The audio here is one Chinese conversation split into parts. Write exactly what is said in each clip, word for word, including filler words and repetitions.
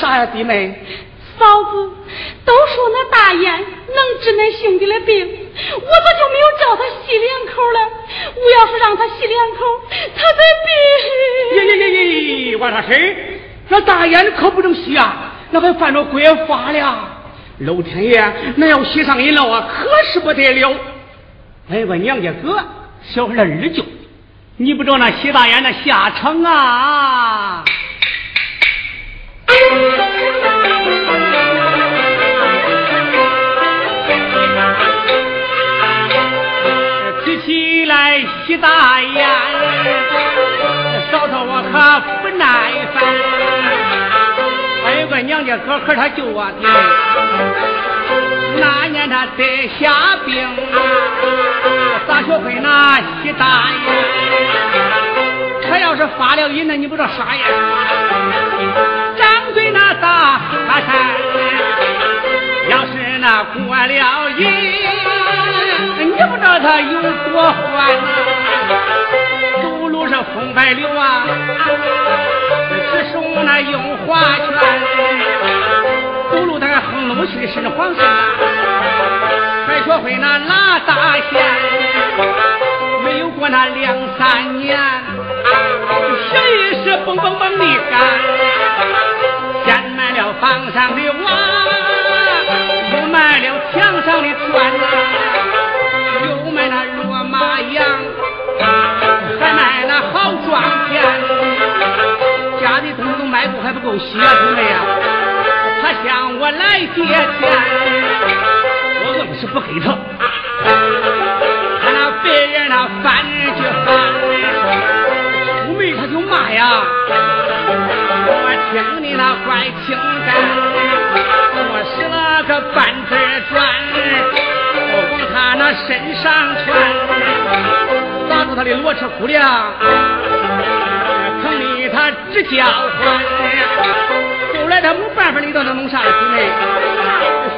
啥呀，弟妹？嫂子，都说那大眼能治恁兄弟的病，我咋就没有找他洗脸口了？我要是让他洗脸口，他得病。耶耶耶耶！我说谁？那大眼可不能洗啊，那还犯着国法了。老天爷，那要洗上瘾了啊，可是不得了。哎，我娘家哥，小孩二舅，你不知道那洗大眼的下场啊！提起来洗大眼，嫂嫂我可不耐烦。还有个娘家哥哥他救我弟，那年他得下病，咋学会那洗大眼？他要是发了瘾呢，你不知道啥呀？张嘴那大哈山，要是那过了瘾，你不知道他有多欢啊！走路上风摆柳啊，只手那用花圈，走路他还哼弄起身黄身，还学会那拉大弦，没有过那两三年，生意是蹦蹦蹦的干。先买了房上的娃，又买了墙上的砖，又买那骆马羊，还买那好庄田，家里东西都买过还不够洗啊，兄弟呀！他向我来借钱，我愣是不给他，他那别人那翻着去翻，出门他就骂呀。我听你那坏情感，我是那个半只砖，我往他那身上穿，拉住他的罗车姑娘，坑里他直叫唤。后来他没办法，你到那弄啥的之内，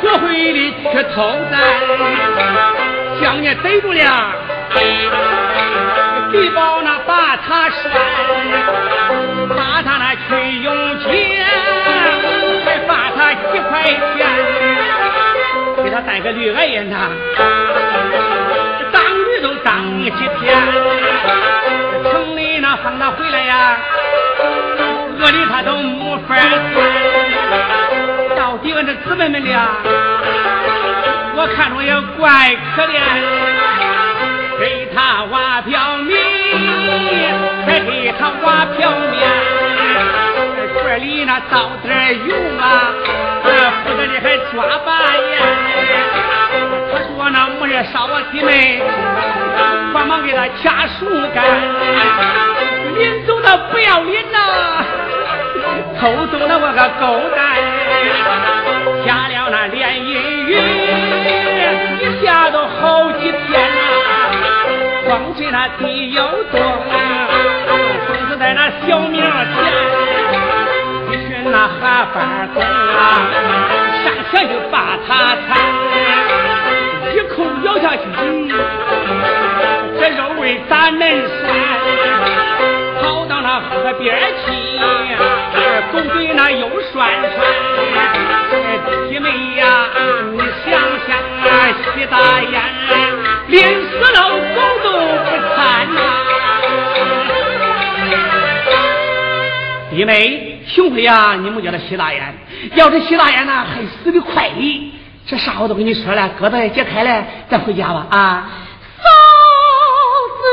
学会的去偷蛋，将也逮住了，地包那把他拴。把他那去用钱，还罚他几块钱，给他带个驴哎呀呐，当驴都当几天。城里那放他回来呀，饿的他都没法儿。到底问这姊妹们俩，我看着也怪可怜，给他挖票米。再给他挖票面，圈里那倒点油啊，负责的还抓把烟。他说那没事烧我弟妹，帮忙给他掐树干。临走他不要脸呐，偷走了我个狗蛋，下了那连阴雨，一下都好几天了、啊，光吹那地又多。在那小庙前，一群那哈巴狗啊，上前就把他缠，一口咬下去，这肉味咋能酸？跑到那河边去，狗嘴那又涮涮。弟妹呀，你想想啊，洗大眼，连死了狗都不馋呐、啊！弟妹，幸亏呀，你没叫他洗大眼，要是洗大眼呢，还死得快哩。这啥我都跟你说了，疙瘩也解开了，咱回家吧啊！嫂子，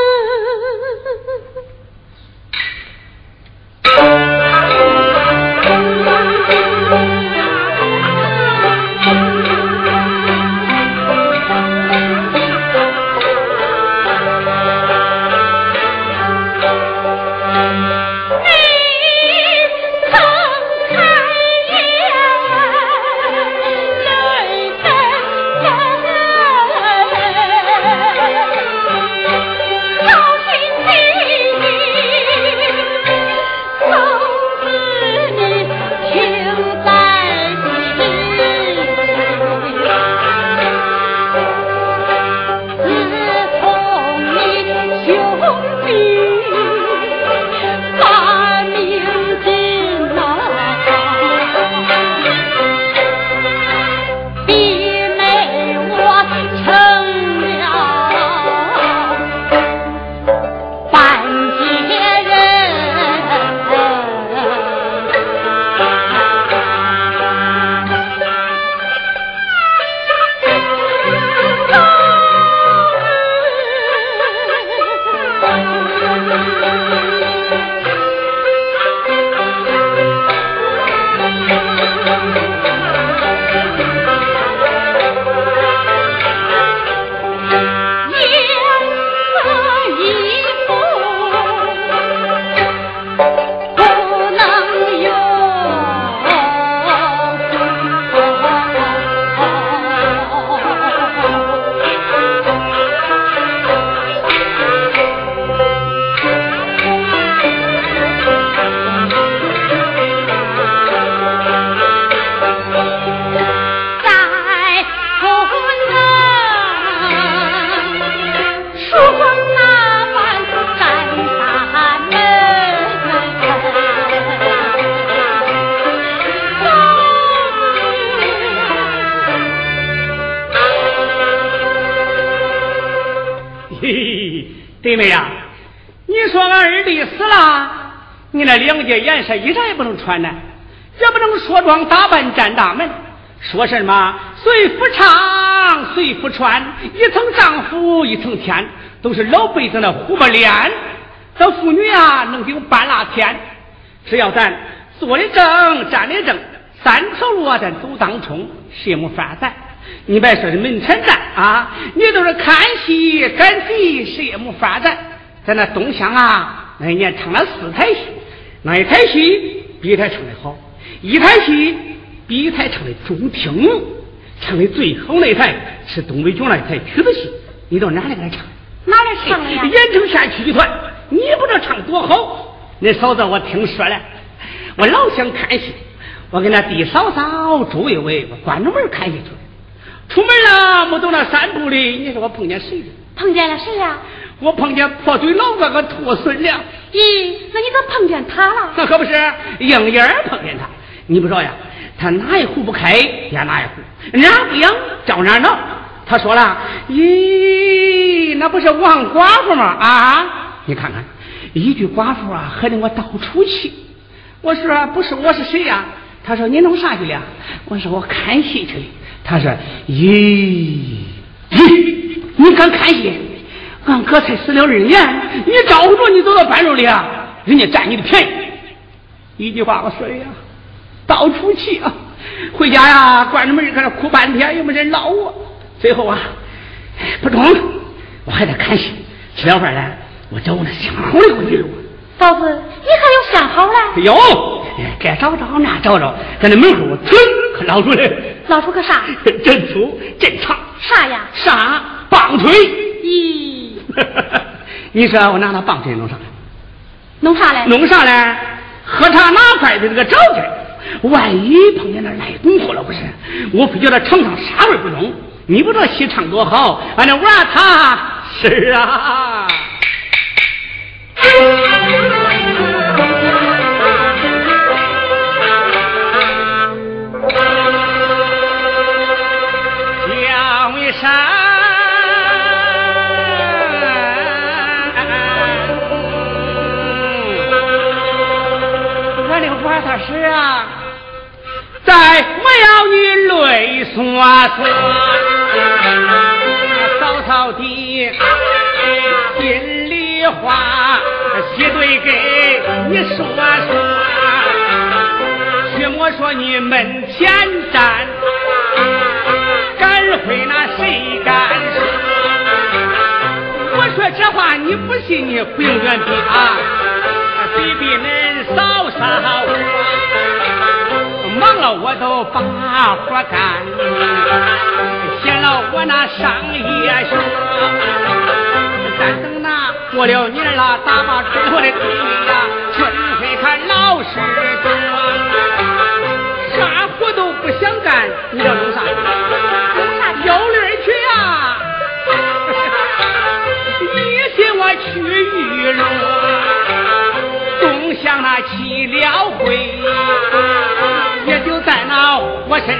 妹妹呀，你说俺二弟死了，你那两件颜色衣裳也不能穿呢，也不能说装打扮站大门，说什么随夫唱随夫穿，一层丈夫一层天，都是老辈子的胡不脸。这妇女啊，能顶半拉天，只要咱坐得正站得正，三条路啊咱都当冲，谁没发财？你别说是门前站啊，你都是看戏赶戏，谁也没法站。在那东乡啊，那一年唱了四台戏，那一台戏比一台唱得好，一台戏比一台唱得中听，唱得最好那一台是东北角那一台曲子戏。你到哪里给他唱？哪里唱了呀？盐城县曲艺团。你不知道唱多好。那嫂子我听说了，我老想看戏，我跟那弟嫂嫂周围围我关着门看戏去。出门了，没走到三步里，你说我碰见谁了？碰见了谁呀、啊？我碰见破嘴老那个兔孙了。咦，那你咋碰见他了？那可不是，硬眼碰见他。你不知道呀，他哪一户不开，也哪一户，哪不养找哪闹。他说了，咦，那不是王寡妇吗？啊，你看看，一句寡妇啊，害得我到处去。我说不是，我是谁呀、啊？他说你弄啥去了？我说我看戏去了。他说咦咦，你敢看戏？俺哥才死了二年，你找不着你走到半路里啊，人家占你的便宜。一句话我说呀，到处去啊，回家呀、啊、关着门搁那哭半天，又没人捞我。最后啊不中，我还得看戏。吃了饭来，我找我那相好的闺女。嫂子，你还有相好了？有，这找找那找找，在那门口我噌可捞出来，捞出个啥？真粗真长。啥呀？啥？棒槌。咦你说我拿那棒槌弄啥来？弄啥来？弄啥来？喝茶拿筷子这个招劲，万一碰见那来功夫了不是，我非叫他尝尝啥味不中。你不知道戏唱多好，俺那玩他是啊。他是啊，再我要你泪酸酸，草草的心里话，细对给你说说。听我说你门前站，敢回那谁敢说？我说这话你不信，你不用怨比啊，比比恁嫂嫂。忙了我都把活干，闲了我那上夜学，咱等那过了年了，打把春回归呀，春回看老师多，啥活都不想干，你要弄啥？有理去啊！你信我去玉龙，东乡那起了会。在那我身上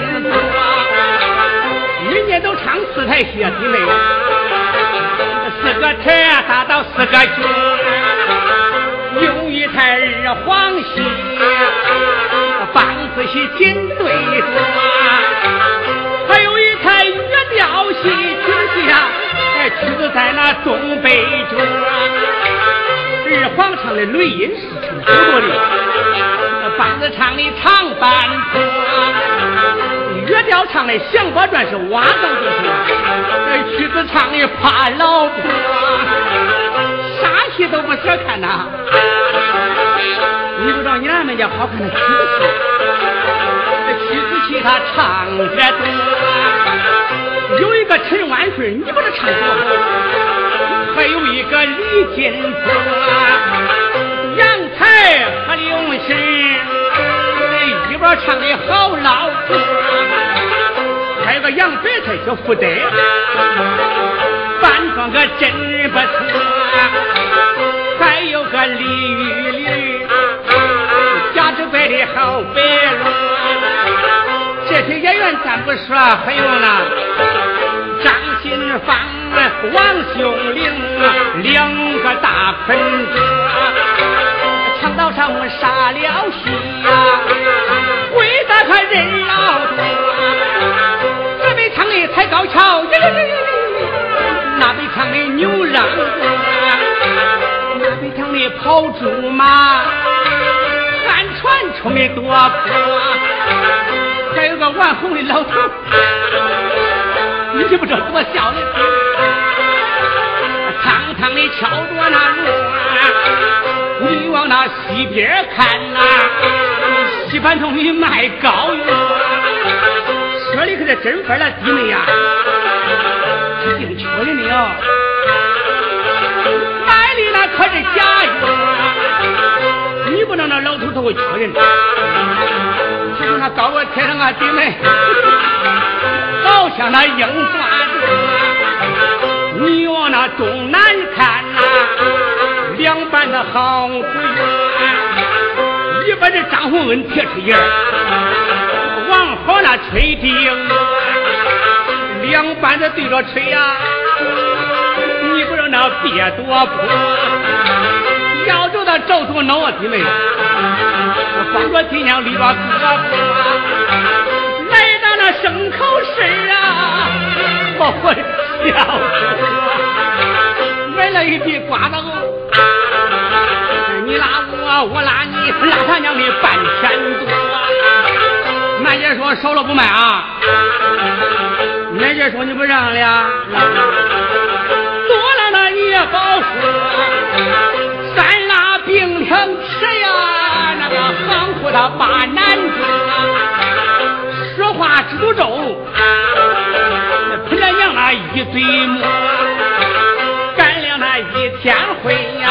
人家都唱四台戏啊，弟妹四个台啊打到四个角，有一台二黄戏，梆子戏金对桌，还有一台月表戏曲子啊，曲子在那东北角，二黄唱的雷音是唱多多的，梆子唱的长板坡，乐调唱的响巴转是瓦岗就是，曲子唱的怕老婆，啥戏都不少看呐。你不知道你那门家好看的曲子戏，曲子戏他唱着多，有一个陈万顺，你不知道唱多好，还有一个李金波，杨才和刘氏。一边唱的好老歌，还有个杨白菜叫福德，扮装个真不错，还有个李玉林，家子摆的好白龙。这些演员咱不说，还有呢张新芳。王秀玲两个大喷子，强盗上我杀了戏啊，鬼打他人老多，这边厂里踩高跷，那边厂里牛嚷，那边厂里跑猪马，旱船冲的多坡，还有个万红的老头，你不知道多小的。堂堂的敲着那锣，你往那西边看呐、啊，西半桶里卖膏药，说的可是真法了，弟妹呀，这挺缺的你哦，买的那可是假药，你不能那老头头会缺人，就像那膏药贴上啊，弟妹，好像那樱花子。你往那东南看呐、啊，两半的好不远，一半的张洪恩铁齿眼，往好那吹笛，两半的对着吹呀、啊，你不让那别多破，要着那照多脑啊，弟妹，光着天娘里边磕破，来到那牲口身啊，我会。笑死！买了一匹瓜子藕，你拉我，我拉你，拉他娘的半天多。南姐说少了不卖啊，南姐说你不让了，多了那你也不好说。三拉并两吃呀，那个行货他把难做，说话直嘟皱。一堆馍干了那一天回呀，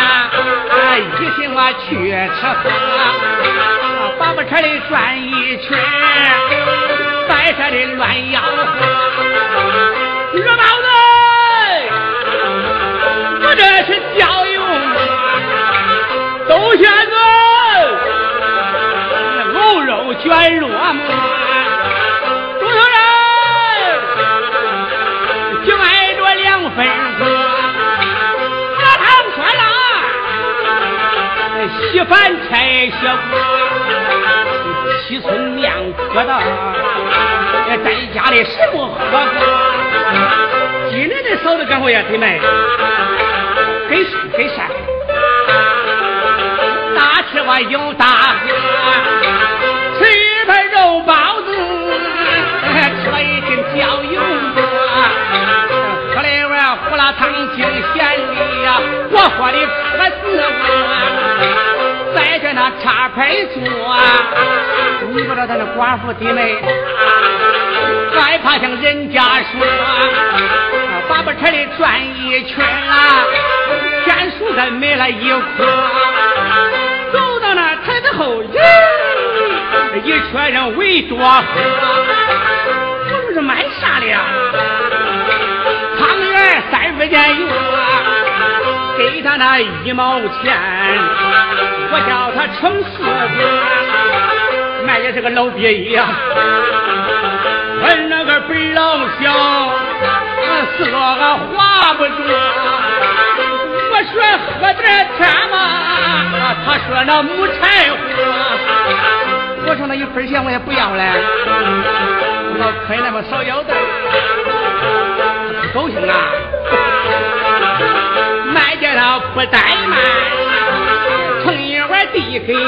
一心我去吃喝，把把车里转一圈，白山里乱吆喝，热闹的我这是教育我都选择藕肉卷肉馍分割，那他们说了，稀饭柴小锅，七寸面疙瘩，在家里什么喝过？今天这嫂子干活呀，弟妹，给山给山，大吃我又大喝，吃一盘肉包子，吃一斤椒油馍。胡辣汤精咸的呀，活活的可死我！再叫那插排坐，你不知道咱那寡妇弟妹，害怕像人家说，把把车里转一圈啦，捡树咱没了一棵，走到那台子后，一群人围着喝，我说这蛮傻的呀。三分钱用啊，给他那一毛钱，我叫他撑四个。卖也是个老别一样，问那个本老小，四个花不住。我说喝点钱嘛，他说那木柴火。我说那一分钱我也不要了，老可以那么少腰带。高兴啊，卖家他不怠慢，盛一碗递给我，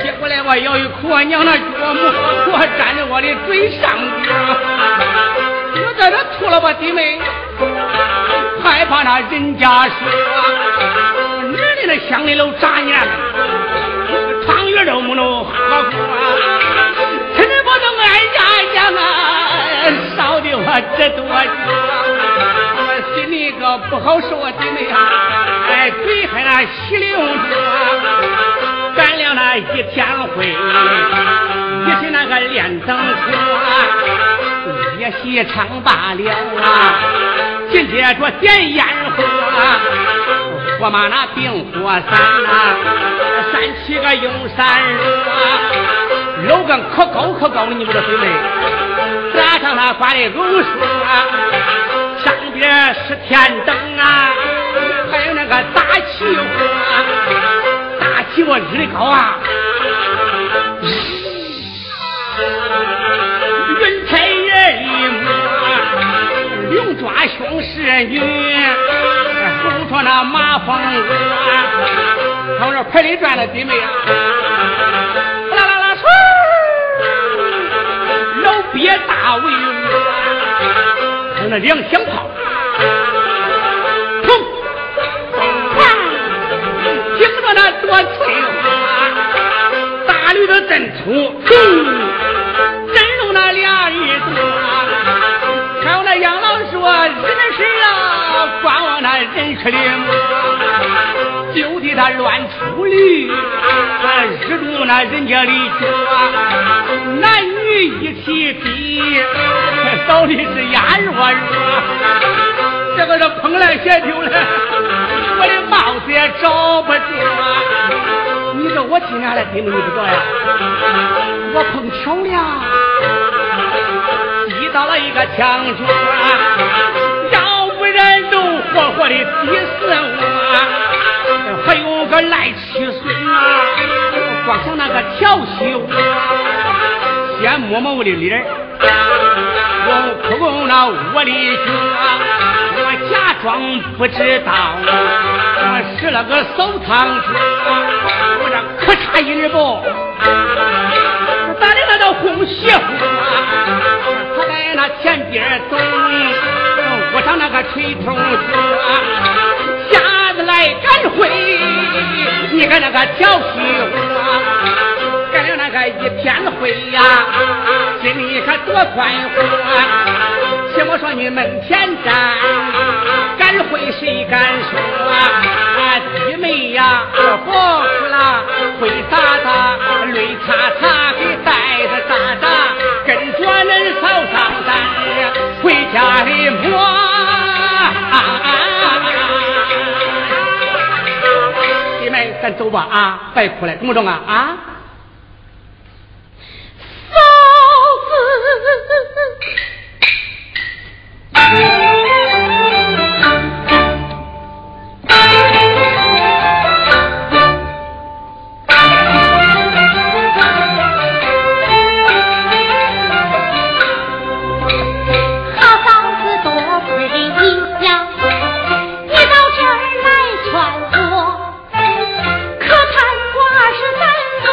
接过来我要一哭，娘那脚木我沾着我的嘴上边，我在这吐了吧，弟妹，害怕那人家说，你的那乡里都炸年了，汤圆都没能喝过，真的不能挨家家啊。烧的我这多我心里个不好受啊，弟妹啊，哎，嘴还那稀溜着，干了那一天灰，也是那个脸灯火，也细长罢了啊，紧接着点烟火，我妈那并火伞啊，三七个用三热，楼杆可高可高了，你不知道，弟妹。拉上那瓜的藕树啊，上边是天灯啊，还有那个大气窝，大气窝直的高啊，人才人一模，六爪雄是女，不说那麻风哥，他说盆里转的弟妹啊，啦啦啦说，老鳖大威用，那两响炮。多脆啊，大驴的真粗，真弄那俩耳朵，还有那养老说真的是啊，光往那人吃零，就地他乱出驴，日路那人家里住，男女一起比，到底是牙弱弱，这个这蓬莱先丢了。我的帽子也找不着，你说我今天来听你不着呀？我碰巧了，遇到了一个强主，要不然都活活的逼死我。还有个赖七孙啊，光想那个调戏我，先摸摸我的脸，我扑空了我的脚。假装不知道我是那个收藏者，我这咔嚓一日不打的那道红血火，他在那前边走，我上那个吹筒子下子来干回，你看那个调戏我，干了那个一片灰呀，心里可多宽阔，听我说你们天灾干会谁敢说啊，弟妹呀活不啦会咋咋泪擦擦给带着咋咋跟着人扫脏脏回家里摸、啊啊、弟妹咱走吧啊，别哭了公众啊啊嫂子好嫂子多亏你呀，你到这儿来劝我，可叹我是男子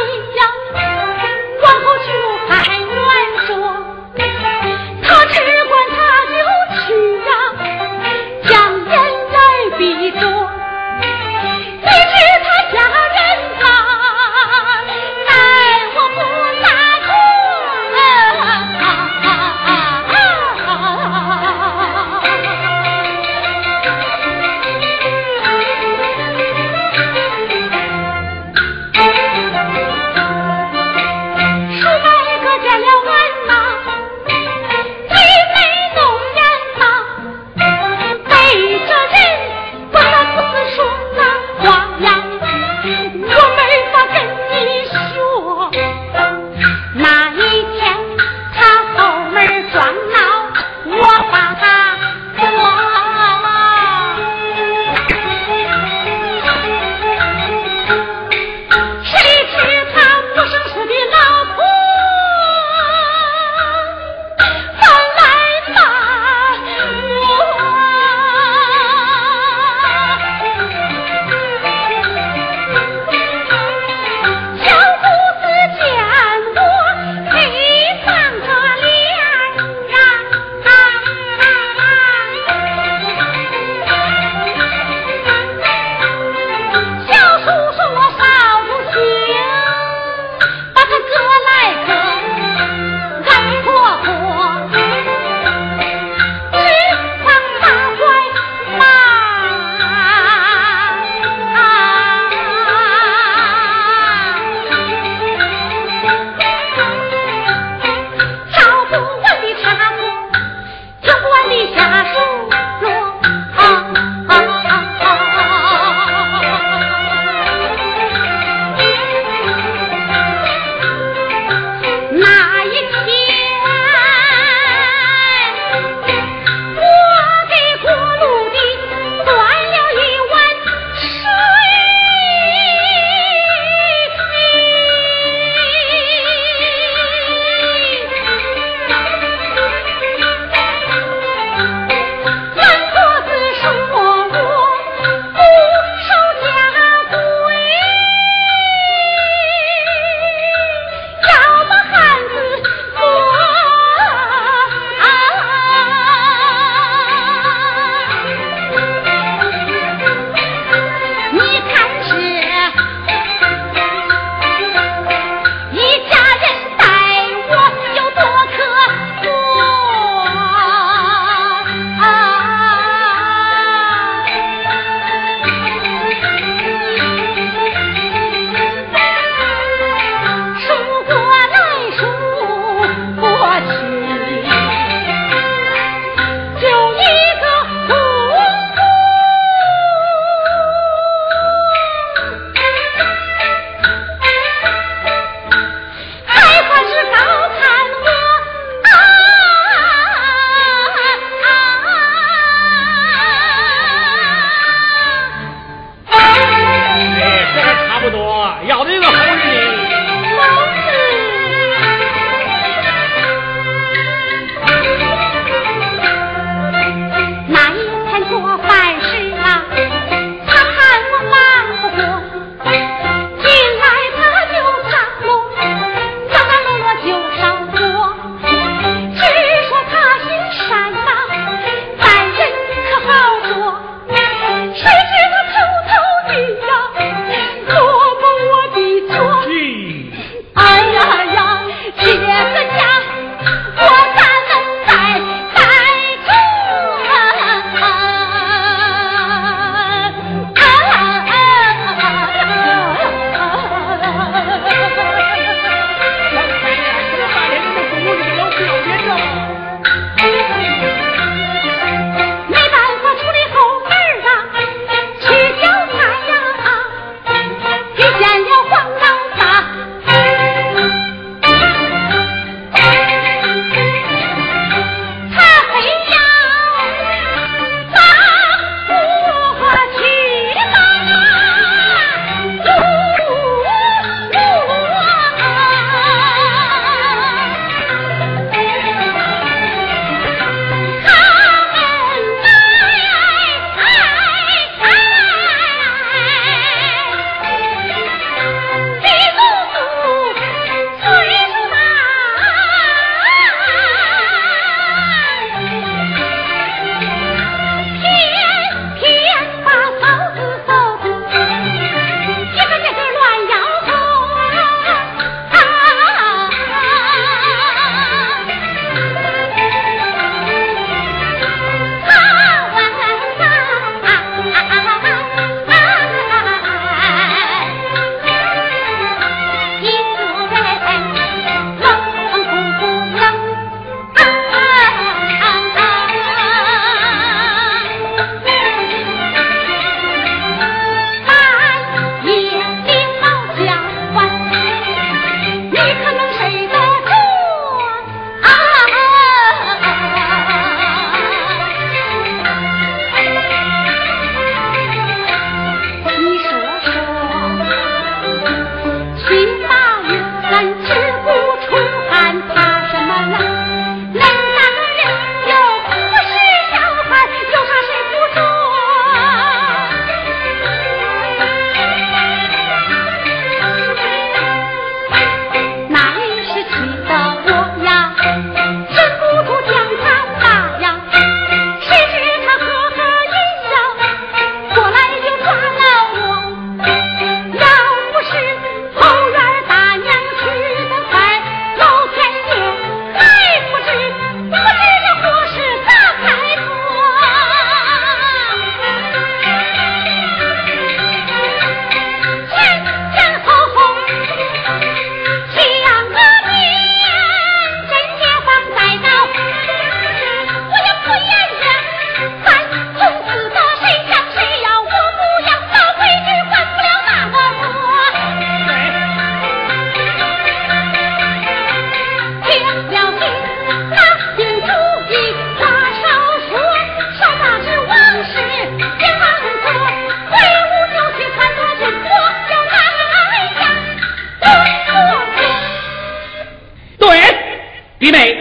弟妹，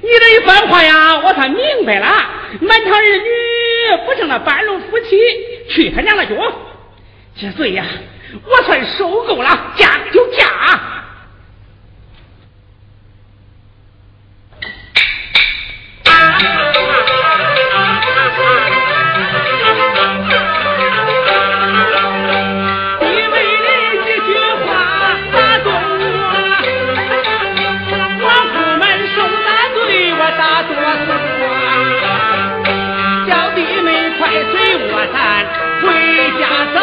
你这一番话呀，我算明白了。满堂儿女不成了半路夫妻，去他娘的脚！这罪呀，我算受够了，嫁就嫁。回家走。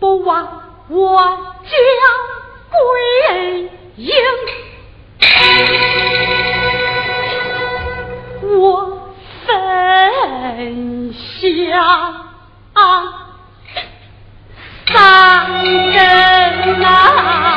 不忘我家归营。我分享三根啊，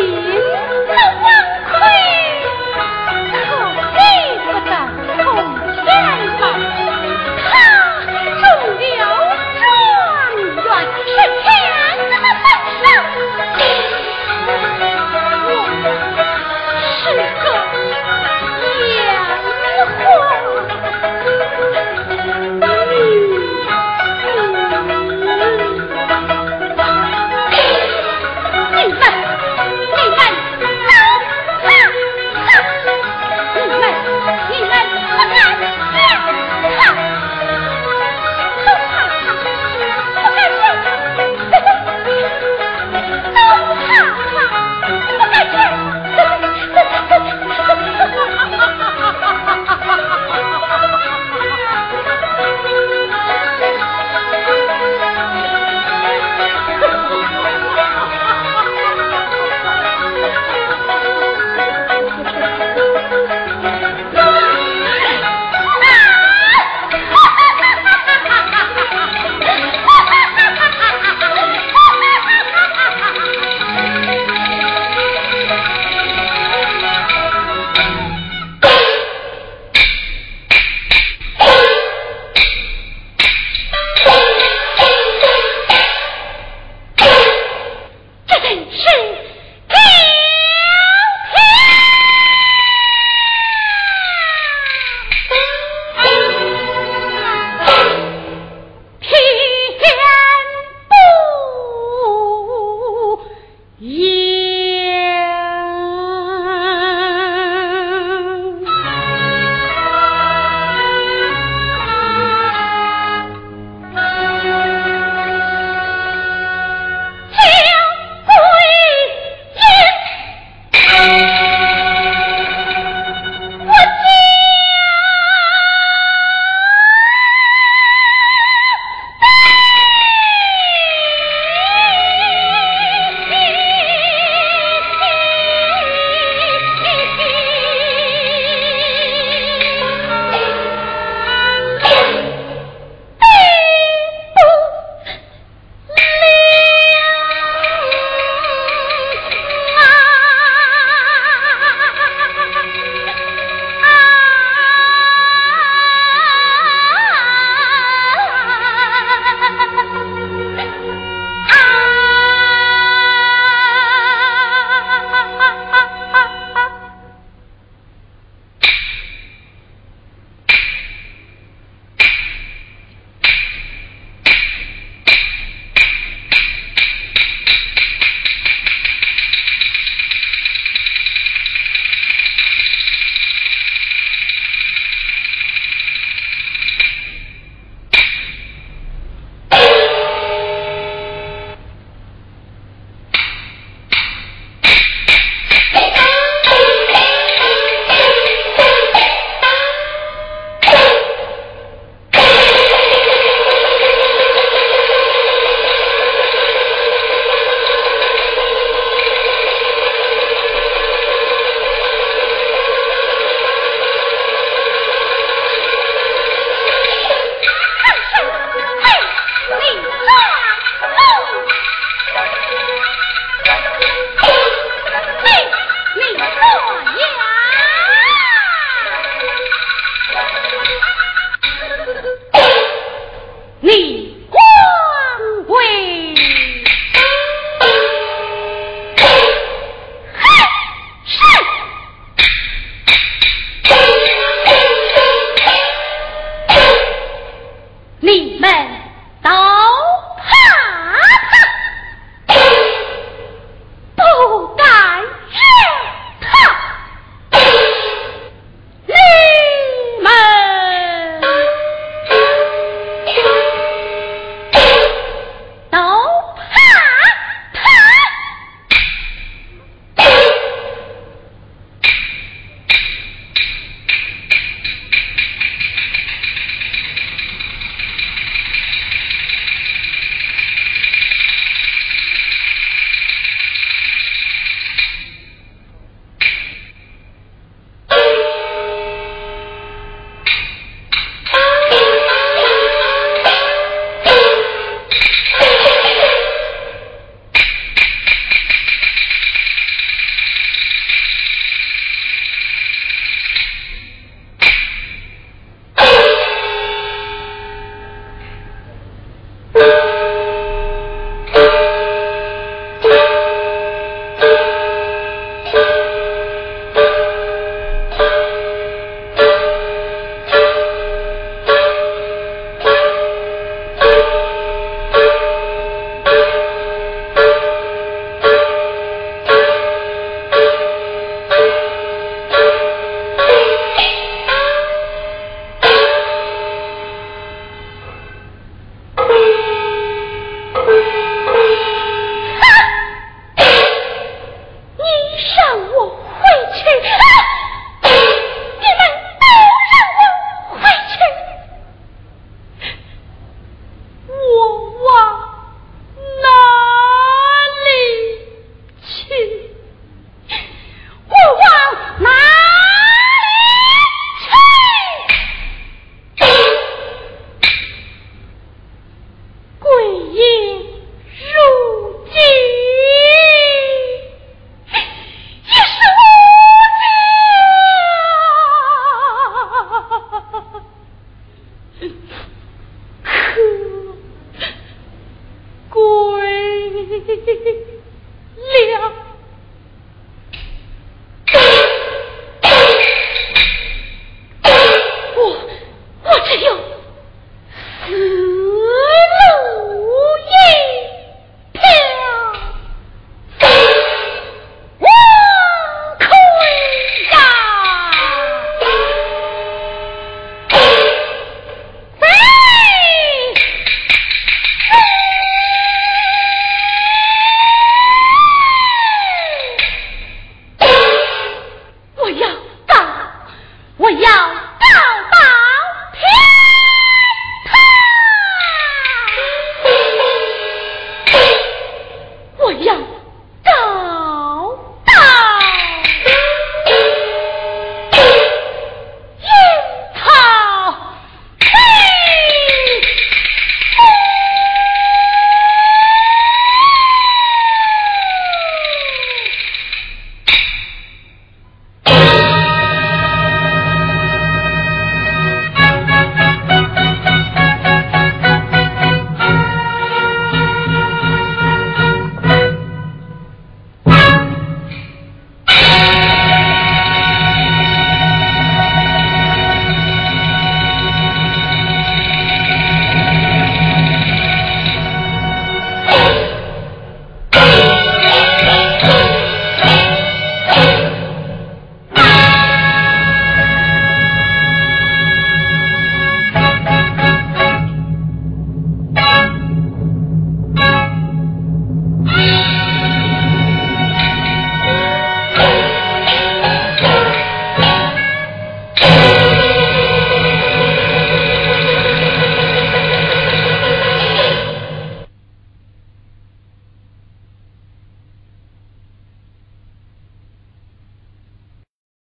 你。